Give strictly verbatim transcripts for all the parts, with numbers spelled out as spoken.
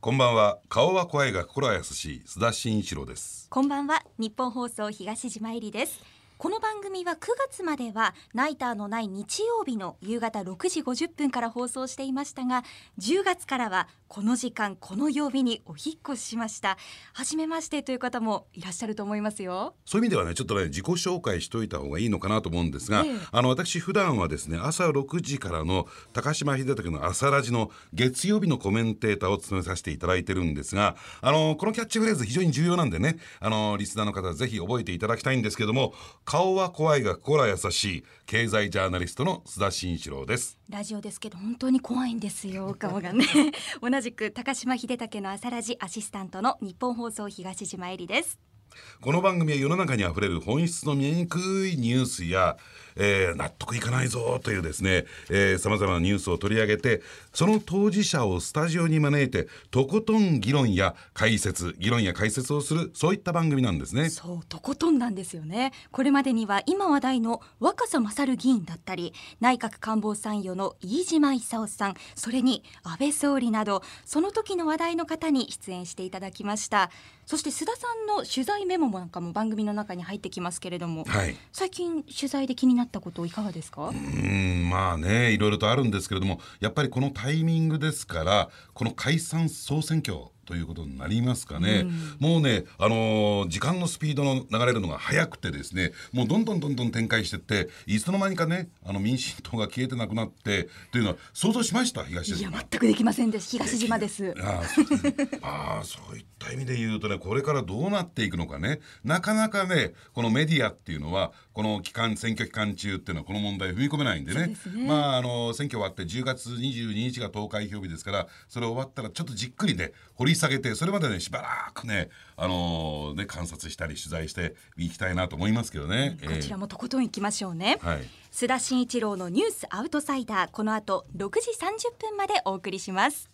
こんばんは。顔は怖いが心は優しい須田慎一郎です。こんばんは。日本放送東島入りです。この番組はくがつまではナイターのない日曜日の夕方ろくじごじゅっぷんから放送していましたが、じゅうがつからはこの時間この曜日にお引越ししました。初めましてという方もいらっしゃると思いますよ。そういう意味ではね、ちょっとね自己紹介しといた方がいいのかなと思うんですが、ええ、あの私普段はですね朝ろくじからの高島秀武の朝ラジの月曜日のコメンテーターを務めさせていただいてるんですが、あのこのキャッチフレーズ非常に重要なんでね、あのリスナーの方ぜひ覚えていただきたいんですけども、顔は怖いが心は優しい経済ジャーナリストの須田慎一郎です。ラジオですけど本当に怖いんですよ、顔がね同じく高島秀武の朝ラジアシスタントの日本放送東島えりです。この番組は世の中にあふれる本質の見えにくいニュースや、えー、納得いかないぞというですね、えー、様々なニュースを取り上げて、その当事者をスタジオに招いてとことん議論や解説議論や解説をする、そういった番組なんですね。そう、とことんなんですよね。これまでには今話題の若狭勝議員だったり、内閣官房参与の飯島功さん、それに安倍総理など、その時の話題の方に出演していただきました。そして須田さんの取材メモなんかも番組の中に入ってきますけれども、はい、最近取材で気になったこといかがですか？うーんまあね、いろいろとあるんですけれども、やっぱりこのタイミングですから、この解散総選挙ということになりますかね、うん、もうね、あのー、時間のスピードの流れるのが早くてですね、もうどんどんどんどん展開していって、いつの間にかね、あの民進党が消えてなくなってというのは想像しました？東島。いや、全くできませんでした。東島です。ああ、そういった意味で言うとね、これからどうなっていくのかね、なかなかね、このメディアっていうのはこの期間、選挙期間中っていうのはこの問題踏み込めないんで ね, でねまああの選挙終わってじゅうがつにじゅうににちが投開票日ですから、それ終わったらちょっとじっくりね掘り下げて、それまでねしばらくね、あのー、ね観察したり取材していきたいなと思いますけどね。こちらもとことんいきましょうね、えーはい、須田慎一郎のニュースアウトサイダー、この後ろくじさんじゅっぷんまでお送りします。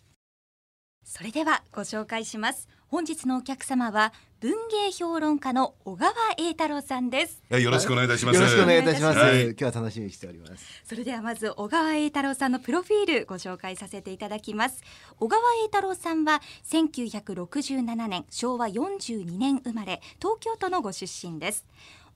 それではご紹介します。本日のお客様は文芸評論家の小川栄太郎さんです。よろしくお願いいたします。よろしくお願いいたします、はい、今日は楽しみにしております。それではまず小川栄太郎さんのプロフィールご紹介させていただきます。小川栄太郎さんはせんきゅうひゃくろくじゅうななねんしょうわよんじゅうにねん生まれ、東京都のご出身です。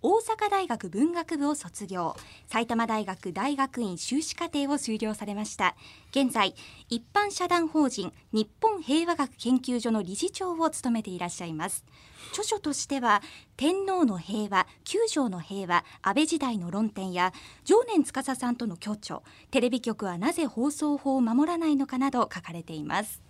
大阪大学文学部を卒業、埼玉大学大学院修士課程を修了されました。現在一般社団法人日本平和学研究所の理事長を務めていらっしゃいます。著書としては天皇の平和、九条の平和、安倍時代の論点や常念司さんとの共著、テレビ局はなぜ放送法を守らないのかなど書かれています。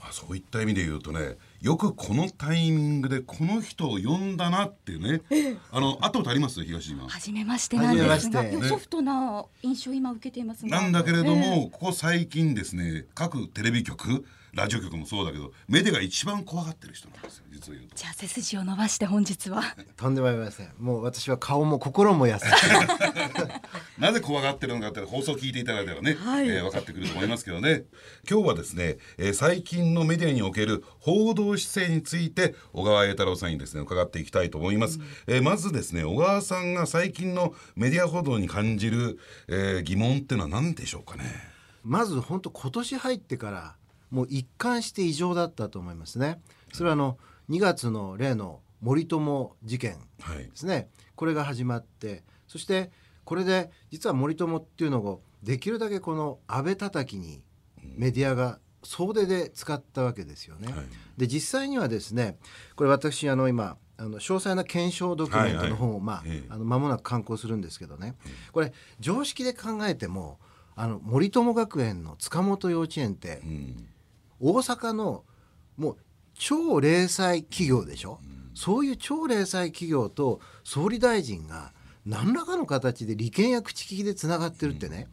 まあ、そういった意味で言うとね、よくこのタイミングでこの人を呼んだなっていうね、あの会ったことあります？東島。初めましてなんですが、ね、ソフトな印象今受けていますが、なんだけれども、えー、ここ最近ですね、各テレビ局ラジオ局もそうだけど、メディアが一番怖がってる人なんですよ、実を言うと。じゃあ背筋を伸ばして本日はとんでもありません。もう私は顔も心も優しいなぜ怖がってるのかって放送聞いていただいたらね、はい、えー、分かってくると思いますけどね今日はですね、えー、最近のメディアにおける報道姿勢について小川栄太郎さんにですね伺っていきたいと思います、うん、えー、まずですね、小川さんが最近のメディア報道に感じる、えー、疑問っていうのは何でしょうかね。まず本当今年入ってからもう一貫して異常だったと思いますね。それはあのにがつの例の森友事件ですね、はい、これが始まって、そしてこれで実は森友っていうのをできるだけこの安倍叩きにメディアが総出で使ったわけですよね、はい、で実際にはですね、これ私あの今あの詳細な検証ドキュメントの本をまああの間もなく刊行するんですけどね、これ常識で考えてもあの森友学園の塚本幼稚園って、うん、大阪のもう超零細企業でしょ、うん、そういう超零細企業と総理大臣が何らかの形で利権や口利きでつながってるってね、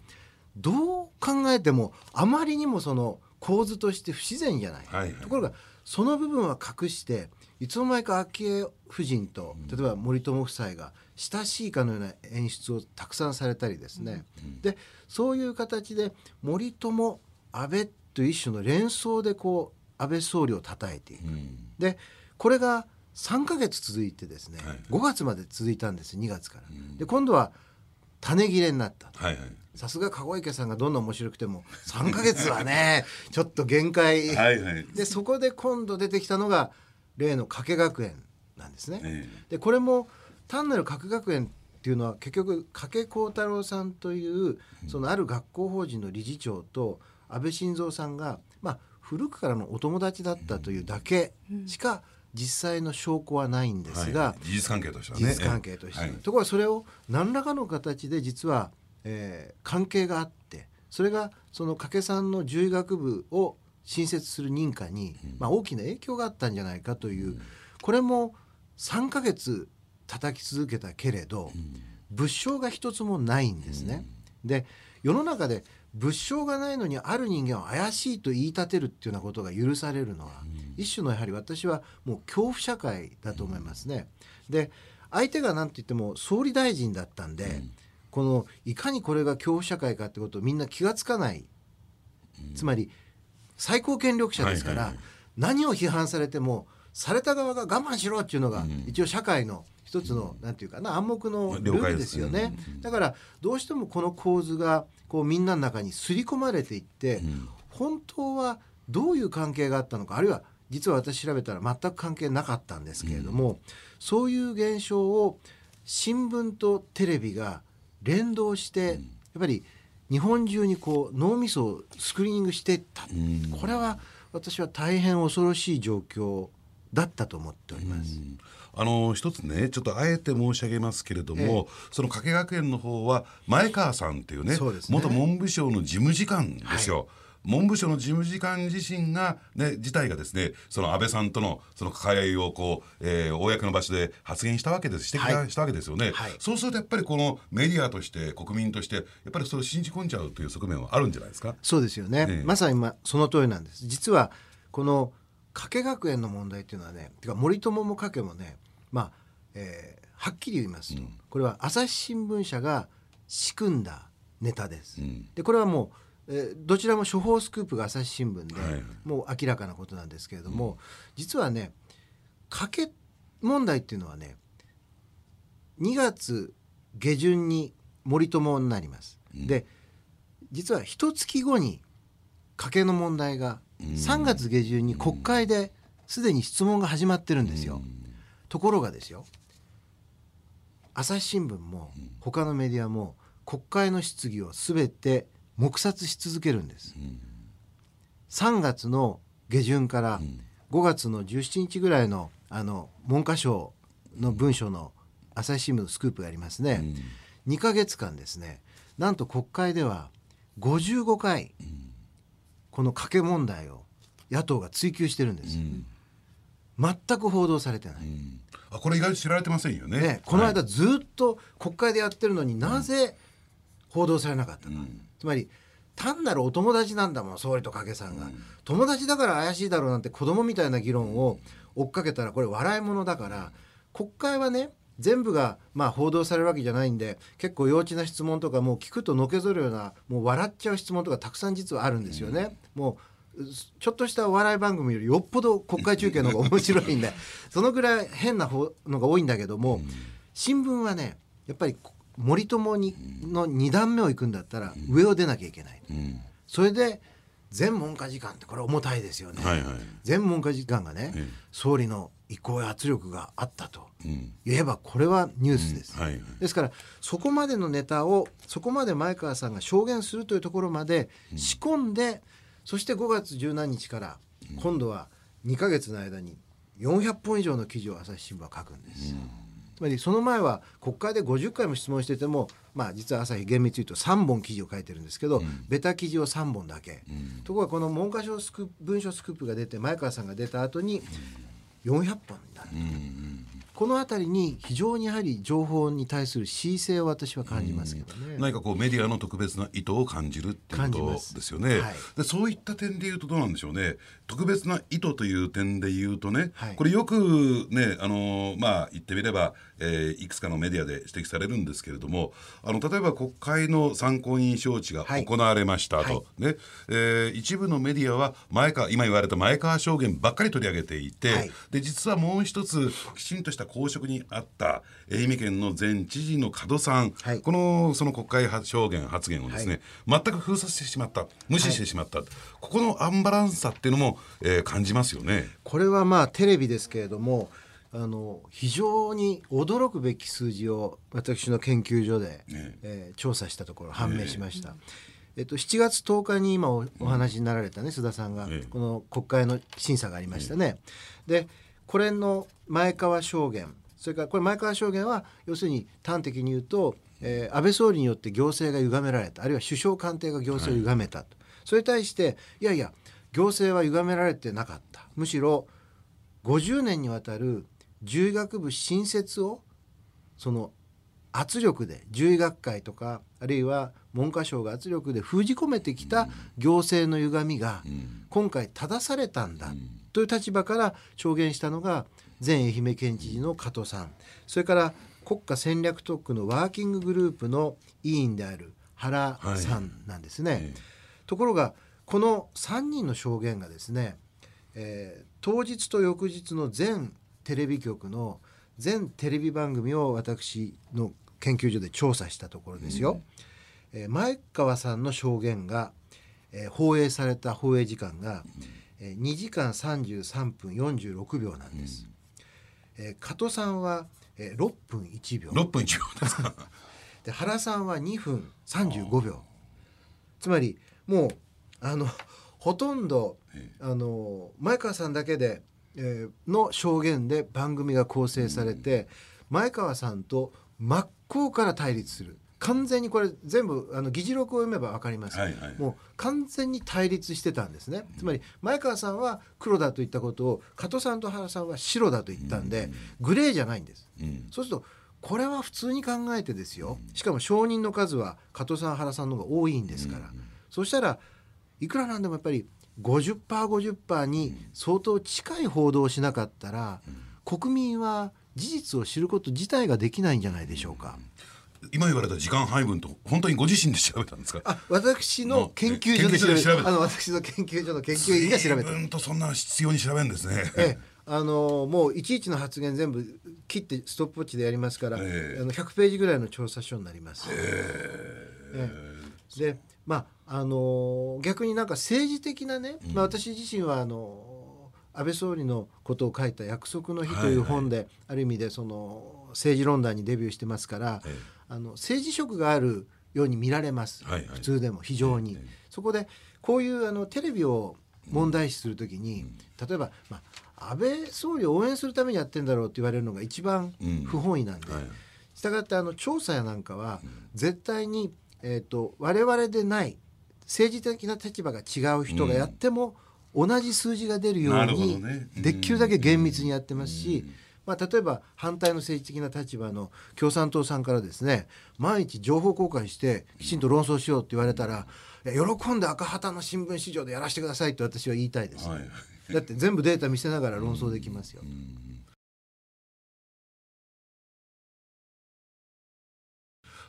うん、どう考えてもあまりにもその構図として不自然じゃない、はいはい、ところがその部分は隠していつの間にか昭恵夫人と例えば森友夫妻が親しいかのような演出をたくさんされたりですね、うん、でそういう形で森友安倍という一種の連想でこう安倍総理をたたえていく、うん、でこれがさんかげつ続いてですね、はい、ごがつまで続いたんです、にがつから、うん、で今度は種切れになった。はいはい、さすが籠池さんがどんな面白くてもさんかげつはねちょっと限界はい、はい、でそこで今度出てきたのが例の加計学園なんですね、ええ、でこれも単なる加計学園っていうのは結局加計光太郎さんというそのある学校法人の理事長と安倍晋三さんが、まあ、古くからのお友達だったというだけしか実際の証拠はないんですが、はい、事実関係としてはね、事実関係として、ええ、はい、ところがそれを何らかの形で実はえー、関係があって、それがその加計さんの獣医学部を新設する認可に、まあ、大きな影響があったんじゃないかという、うん、これもさんかげつ叩き続けたけれど、うん、物証が一つもないんですね、うん、で世の中で物証がないのにある人間は怪しいと言い立てるっていうようなことが許されるのは、うん、一種のやはり私はもう恐怖社会だと思いますね。で相手が何と言っても総理大臣だったんで、うん、このいかにこれが恐怖社会かってことをみんな気がつかない、つまり最高権力者ですから、何を批判されてもされた側が我慢しろっていうのが一応社会の一つのなんていうかな暗黙のルールですよね。だからどうしてもこの構図がこうみんなの中に刷り込まれていって、本当はどういう関係があったのか、あるいは実は私調べたら全く関係なかったんですけれども、そういう現象を新聞とテレビが連動してやっぱり日本中にこう脳みそをスクリーニングしていった、これは私は大変恐ろしい状況だったと思っております。あの一つね、ちょっとあえて申し上げますけれども、ええ、その加計学園の方は前川さんっていう ね, うね元文部省の事務次官ですよ、はい、文部省の事務次官自身が、ね、自体がですね、その安倍さんとのその関わりをこう、えー、公の場所で発言したわけですして、はい、したわけですよね、はい、そうするとやっぱりこのメディアとして国民としてやっぱりそれを信じ込んじゃうという側面はあるんじゃないですか。そうですよね、えー、まさに今その通りなんです。実はこの加計学園の問題っていうのはね、てか森友も加計もね、まあえー、はっきり言いますと、うん、これは朝日新聞社が仕組んだネタです、うん、でこれはもうどちらも初報スクープが朝日新聞で、はい、もう明らかなことなんですけれども、うん、実はね加計問題っていうのはねにがつ下旬に森友になります、うん、で実はいちがつごに加計の問題がさんがつ下旬に国会ですでに質問が始まってるんですよ、うん、ところがですよ、朝日新聞も他のメディアも国会の質疑を全て黙殺し続けるんです、うん、さんがつの下旬からごがつのじゅうしちにちぐらいのあの文科省の文書の朝日新聞のスクープがありますね、うん、にかげつかんですね、なんと国会ではごじゅうごかいこの加計問題を野党が追及してるんです、うん、全く報道されてない、うん、あこれ意外と知られてませんよ ね, ねこの間ずっと国会でやってるのになぜ報道されなかったか、うん、つまり単なるお友達なんだもん、総理と加計さんが、うん、友達だから怪しいだろうなんて子供みたいな議論を追っかけたらこれ笑い物だから、国会はね全部がまあ報道されるわけじゃないんで、結構幼稚な質問とかもう聞くとのけぞるようなもう笑っちゃう質問とかたくさん実はあるんですよね、うん、もうちょっとしたお笑い番組よりよっぽど国会中継の方が面白いんでそのぐらい変なのが多いんだけども、うん、新聞はねやっぱり森友にのにだんめを行くんだったら上を出なきゃいけない、うん、それで全文科次官ってこれ重たいですよね、はいはい、全文科次官がね、ええ、総理の意向や圧力があったと言えばこれはニュースです、うんはいはい、ですからそこまでのネタをそこまで前川さんが証言するというところまで仕込んで、うん、そしてごがつじゅうしちにちから今度はにかげつの間によんひゃっぽん以上の記事を朝日新聞は書くんです、うん、つまりその前は国会でごじゅっかいも質問してても、まあ、実は朝日厳密に言うとさんぼん記事を書いてるんですけど、うん、ベタ記事をさんぼんだけ、うん、ところがこの文科省スク文書スクープが出て前川さんが出た後によんひゃっぽんになる、うん、このあたりに非常にやはり情報に対する恣意性を私は感じますけどね、うん、何かこうメディアの特別な意図を感じるっていうことですよね、はい、でそういった点でいうとどうなんでしょうね、特別な意図という点でいうとね、はい、これよくね、あのー、まあ言ってみれば、えー、いくつかのメディアで指摘されるんですけれども、あの例えば国会の参考人招致が行われましたと、はいはいねえー、一部のメディアは前川今言われた前川証言ばっかり取り上げていて、はい、で実はもう一つきちんとしたした公職にあった愛媛県の前知事の門さん、はい、このその国会証言発言をですね、はい、全く封鎖してしまった、無視してしまった、はい、ここのアンバランスさっていうのも、えー、感じますよね。これはまあテレビですけれども、あの非常に驚くべき数字を私の研究所で、ねえー、調査したところ判明しました。ねえっと、しちがつとおかに今 お, お話になられたね、うん、須田さんが、ええ、この国会の審査がありましたね、ええ、でこれの前川証言、それからこれ前川証言は要するに端的に言うと、えー、安倍総理によって行政が歪められた、あるいは首相官邸が行政を歪めた、はい、それに対していやいや行政は歪められてなかった、むしろごじゅうねんにわたる獣医学部新設をその圧力で、獣医学会とかあるいは文科省が圧力で封じ込めてきた行政の歪みが今回正されたんだという立場から証言したのが前愛媛県知事の加藤さん、それから国家戦略特区のワーキンググループの委員である原さんなんですね、はいはい、ところがこのさんにんの証言がですね、えー、当日と翌日の全テレビ局の全テレビ番組を私の研究所で調査したところですよ、うん、えー、前川さんの証言が、えー、放映された放映時間が、うん、えー、にじかんさんじゅうさんぷんよんじゅうろくびょうなんです、うん、えー、加藤さんは、えー、ろっぷんいちびょう、ろっぷんいちびょうですかで原さんはにふんさんじゅうごびょう、つまりもうあのほとんどあの前川さんだけで、えー、の証言で番組が構成されて、うん、前川さんと真っ向から対立する、完全にこれ全部あの議事録を読めば分かります、はいはい、もう完全に対立してたんですね、うん、つまり前川さんは黒だと言ったことを加藤さんと原さんは白だと言ったんで、うん、グレーじゃないんです、うん、そうするとこれは普通に考えてですよ、しかも証人の数は加藤さん原さんの方が多いんですから、うん、そうしたらいくらなんでもやっぱりごじゅっパーセントごじゅっパーセント に相当近い報道をしなかったら、うん、国民は事実を知ること自体ができないんじゃないでしょうか。今言われた時間配分と本当にご自身で調べたんですか。あ、私の研究所で調べた。あの私の研究所の研究員が調べた。ずいぶんとそんな必要に調べるんですね。ええ、あのもういちいちの発言全部切ってストップウォッチでやりますから、ええ、あのひゃくページぐらいの調査書になります。ええええ、で、まああの逆になんか政治的なね、うん、まあ、私自身はあの安倍総理のことを書いた約束の日という本で、はいはい、ある意味でその政治論壇にデビューしてますから、ええ、あの政治色があるように見られます、はいはい、普通でも非常に、ええ、そこでこういうあのテレビを問題視するときに、うん、例えば、まあ、安倍総理を応援するためにやってんだろうって言われるのが一番不本意なんで、うん、はい、したがってあの調査やなんかは絶対に、えーと、我々でない政治的な立場が違う人がやっても、うん、同じ数字が出るようにできるだけ厳密にやってますし、まあ例えば反対の政治的な立場の共産党さんからですね、毎日情報公開してきちんと論争しようって言われたら、喜んで赤旗の新聞市場でやらせてくださいって私は言いたいです、はい、だって全部データ見せながら論争できますよ。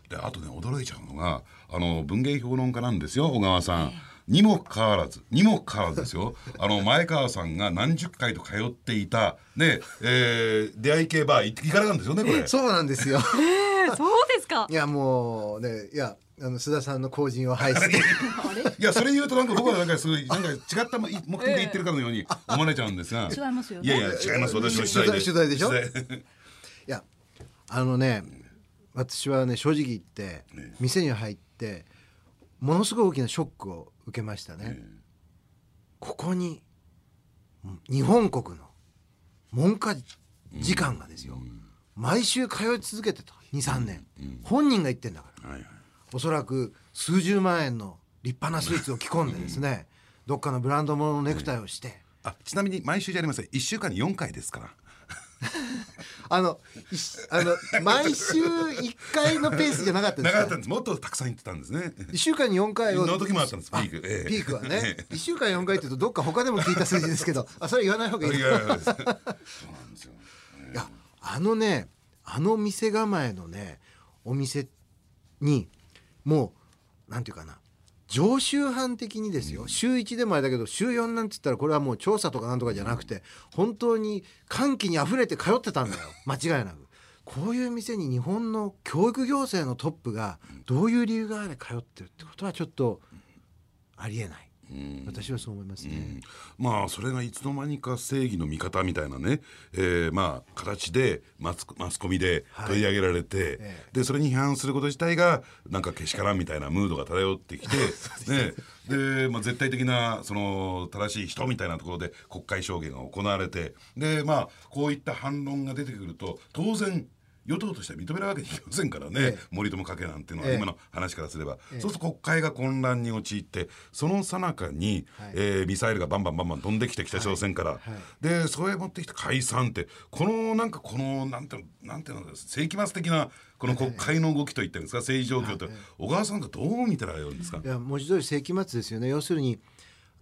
であとね、驚いちゃうのがあの文芸評論家なんですよ小川さん、えーにもかかわらず、にもかかわらずですよあの前川さんが何十回と通っていた、ねえー、出会い系バー行かれたんですよねこれ。そうなんですよ、えー、そうですか。いやもうね、いやあの須田さんの後陣を排出いやそれ言うとなんか僕はなんかすごいなんか違った目的で言ってるかのように思われちゃうんですが、えー、違いますよね。いやいや違います、私の取材で取材でしょいやあのね、私はね正直言って店に入ってものすごい大きなショックを受けましたね、えー、ここに日本国の文科次官がですよ、うん、毎週通い続けてたにさんねん、うん、本人が言ってんだから、はいはい、おそらく数十万円の立派なスーツを着込んでですねどっかのブランド物のネクタイをして、えー、あちなみに毎週じゃありません、いっしゅうかんによんかいですからあのあの毎週いっかいのペースじゃなかったんですか。なかったんです、もっとたくさん行ってたんですね。いっしゅうかんによんかいをの時もあったんです、ピーク、ええ、ピークはねいっしゅうかんよんかいって言うとどっか他でも聞いた数字ですけどあそれ言わない方がいいそうなんですよ、えー、いやあのねあの店構えのねお店にもうなんていうかな常習犯的にですよ、うん、しゅういちでもあれだけどしゅうよんなんて言ったらこれはもう調査とかなんとかじゃなくて本当に歓喜にあふれて通ってたんだよ間違いなく。こういう店に日本の教育行政のトップがどういう理由があれ通ってるってことはちょっとありえない、うん、私はそう思いますね、うん、まあそれがいつの間にか正義の味方みたいなね、えー、まあ形でマスコミで取り上げられて、はいええ、でそれに批判すること自体がなんかけしからんみたいなムードが漂ってきてねでまあ、絶対的なその正しい人みたいなところで国会証言が行われてで、まあ、こういった反論が出てくると当然与党としては認めるわけにいきませんからね、ええ、森友家計なんていうのは今の話からすれば、ええ、そうすると国会が混乱に陥ってその最中に、はいえー、ミサイルがバンバンバンバン飛んできて北朝鮮から、はいはい、でそれを持ってきて解散ってこのなんかこのなんてなんていうの世紀末的なこの国会の動きといってるんですか政治状況って小川さんがどう見てられるんですか。いや文字通り世紀末ですよね。要するに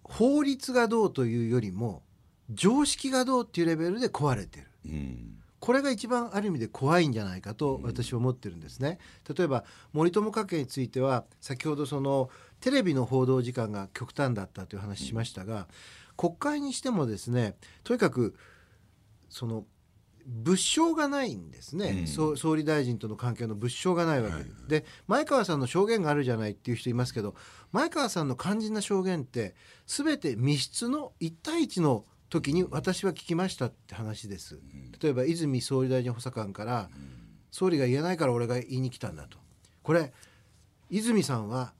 法律がどうというよりも常識がどうっていうレベルで壊れてる、うんこれが一番ある意味で怖いんじゃないかと私は思ってるんですね。例えば森友家計については先ほどそのテレビの報道時間が極端だったという話しましたが国会にしてもですねとにかくその物証がないんですね、うん、総, 総理大臣との関係の物証がないわけ で,、はい、で前川さんの証言があるじゃないっていう人いますけど前川さんの肝心な証言って全て密室のいち対いちの時に私は聞きましたって話です。例えば泉総理大臣補佐官から総理が言えないから俺が言いに来たんだと。これ泉さんは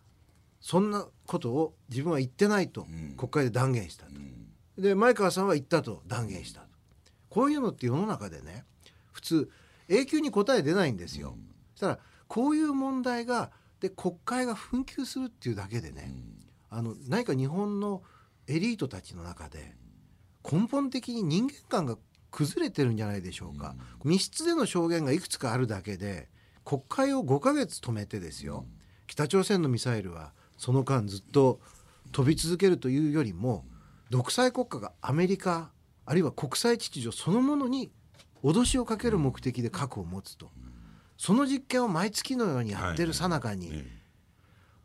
そんなことを自分は言ってないと国会で断言したと。で前川さんは言ったと断言したと。こういうのって世の中でね普通永久に答え出ないんですよ。そしたらこういう問題がで国会が紛糾するっていうだけでねあの何か日本のエリートたちの中で根本的に人間観が崩れてるんじゃないでしょうか、うん、密室での証言がいくつかあるだけで国会をごかげつ止めてですよ、うん、北朝鮮のミサイルはその間ずっと飛び続けるというよりも独裁国家がアメリカあるいは国際秩序そのものに脅しをかける目的で核を持つと、うん、その実験を毎月のようにやってる最中に、はいはい、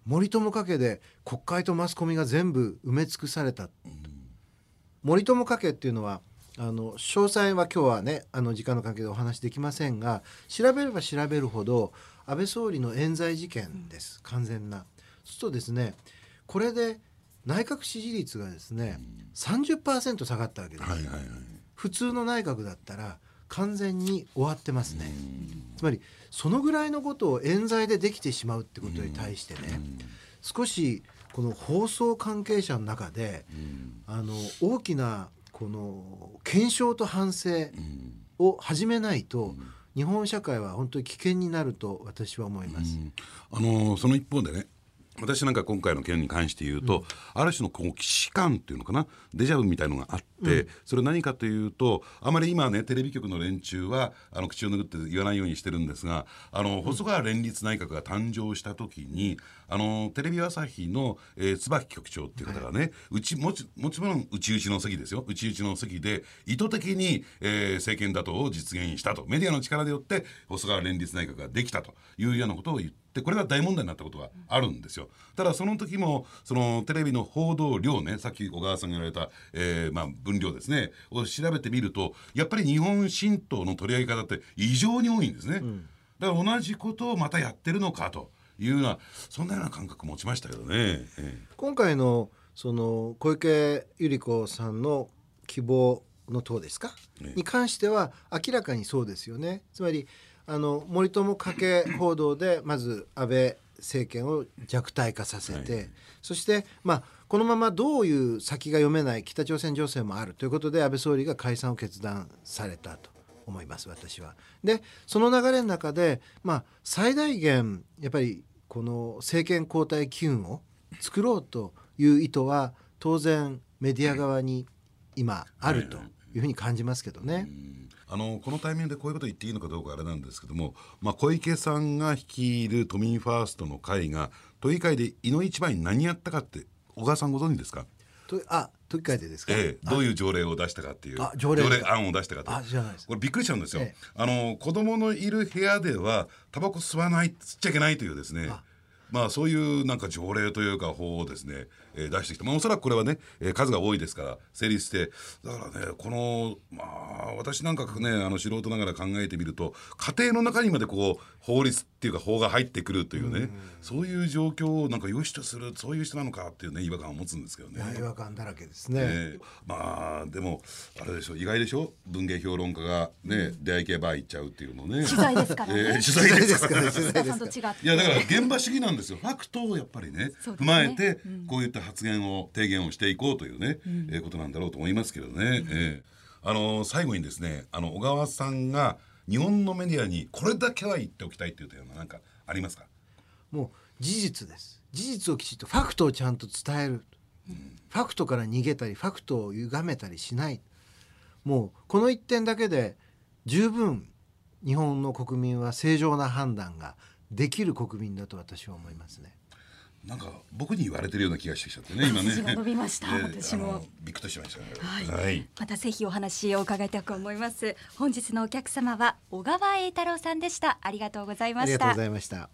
森友家計で国会とマスコミが全部埋め尽くされた、うん森友家計っていうのはあの詳細は今日はねあの時間の関係でお話できませんが調べれば調べるほど安倍総理の冤罪事件です、うん、完全な。そうするとですねこれで内閣支持率がですね さんじゅっパーセント 下がったわけです、はいはいはい、普通の内閣だったら完全に終わってますね、うん、つまりそのぐらいのことを冤罪でできてしまうってことに対してね、うん、少しこの放送関係者の中で、うん、あの大きなこの検証と反省を始めないと、うんうん、日本社会は本当に危険になると私は思います、うん、あのその一方でね私なんか今回の件に関して言うと、うん、ある種のこう既視感っていうのかなデジャブみたいのがあって、うん、それ何かというとあまり今ねテレビ局の連中はあの口を拭って言わないようにしてるんですがあの細川連立内閣が誕生した時にあのテレビ朝日の、えー、椿局長っていう方がね、はい、うち も, ちもちろん内々の席ですよ内々の席で意図的に、えー、政権打倒を実現したとメディアの力によって細川連立内閣ができたというようなことを言ってでこれが大問題になったことがあるんですよ。ただその時もそのテレビの報道量ねさっき小川さんが言われた、えー、まあ分量ですねを調べてみるとやっぱり日本新党の取り上げ方って異常に多いんですね、うん、だから同じことをまたやってるのかというようなそんなような感覚持ちましたけどね、えー、今回 の, その小池百合子さんの希望の党ですか、ね、に関しては明らかにそうですよね。つまりあの森友家計報道でまず安倍政権を弱体化させて、はい、そして、まあ、このままどういう先が読めない北朝鮮情勢もあるということで安倍総理が解散を決断されたと思います私は。でその流れの中で、まあ、最大限やっぱりこの政権交代機運を作ろうという意図は当然メディア側に今あるというふうに感じますけどね、はいはいはいはいあのこのタイミングでこういうこと言っていいのかどうかあれなんですけども、まあ、小池さんが率いる都民ファーストの会が都議会でいの一番に何やったかって小川さんご存知ですか。とあ都議会でですか、ええ、どういう条例を出したかっていうあ 条, 例条例案を出したかとあじゃないですこれびっくりしちゃうんですよ、ええ、あの子供のいる部屋ではタバコ吸わない吸っちゃいけないというですねまあ、そういうなんか条例というか法をですね、えー、出してきた、まあ、おそらくこれはね、えー、数が多いですから成立して、だからねこの、まあ、私なんかねあの素人ながら考えてみると家庭の中にまでこう法律っていうか法が入ってくるというね、うん、そういう状況をなんか良しとするそういう人なのかっていうね違和感を持つんですけどね。違和感だらけですね、えー、まあでもあれでしょ、意外でしょ、文芸評論家がね出会い系バー行っちゃうっていうのね、取材ですからね、えー、取材ですからね取材ですからいやだから現場主義なんですよ。ファクトをやっぱりね、ね踏まえてこういった発言を提言をしていこうというね、うん、えー、ことなんだろうと思いますけどね、うん、えー、あの最後にですねあの小川さんが日本のメディアにこれだけは言っておきたいという点は何かありますか？もう事実です。事実をきちっとファクトをちゃんと伝える、うん、ファクトから逃げたりファクトを歪めたりしない。もうこの一点だけで十分日本の国民は正常な判断ができる国民だと私は思いますね。なんか僕に言われてるような気がしてきちゃってね今ね私も伸びました私もびっくりしました、ね、はいはい、またぜひお話を伺いたく思います。本日のお客様は小川栄太郎さんでした。ありがとうございました。ありがとうございました。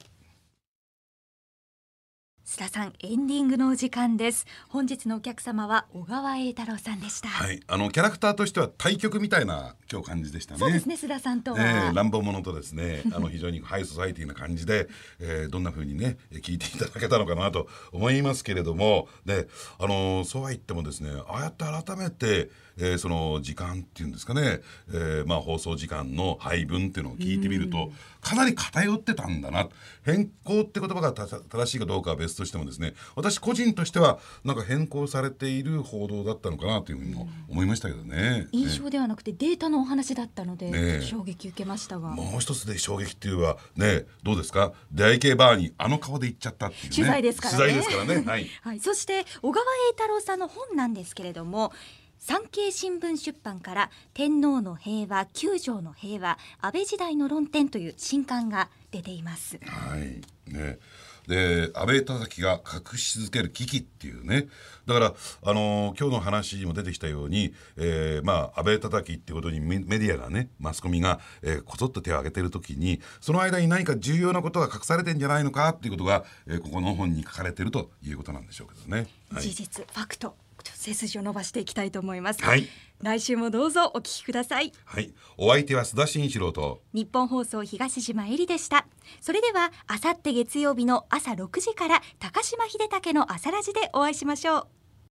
須田さん、エンディングのお時間です。本日のお客様は小川栄太郎さんでした、はい、あのキャラクターとしては対局みたいな今日感じでしたね。そうですね、須田さんとは、えー、乱暴者とですねあの非常にハイソサイティな感じで、えー、どんな風にね聞いていただけたのかなと思いますけれども、で、あのー、そうは言ってもですねああやって改めて、えー、その時間っていうんですかね、えーまあ、放送時間の配分っていうのを聞いてみるとかなり偏ってたんだな。変更って言葉がた正しいかどうかは別としてもですね、私個人としてはなんか変更されている報道だったのかなというふうにも思いましたけどね、うん、印象ではなくてデータのお話だったので、ね、衝撃受けましたが、もう一つで衝撃っていうのは、ね、どうですか、出会い系バーにあの顔で行っちゃったっていうね、取材ですからね、取材ですからね、はいはい、そして小川栄太郎さんの本なんですけれども、産経新聞出版から天皇の平和、九条の平和、安倍時代の論点という新刊が出ています、はいね、で安倍たたきが隠し続ける危機っていうね、だから、あのー、今日の話にも出てきたように、えーまあ、安倍たたきってことにメディアがねマスコミが、えー、こそっと手を挙げてるときにその間に何か重要なことが隠されてんじゃないのかっていうことが、えー、ここの本に書かれてるということなんでしょうけどね、はい、事実ファクト背筋を伸ばしていきたいと思います、はい、来週もどうぞお聞きください、はい、お相手は須田慎一郎と日本放送東島えりでした。それではあさって月曜日の朝ろくじから高島秀武の朝ラジでお会いしましょう。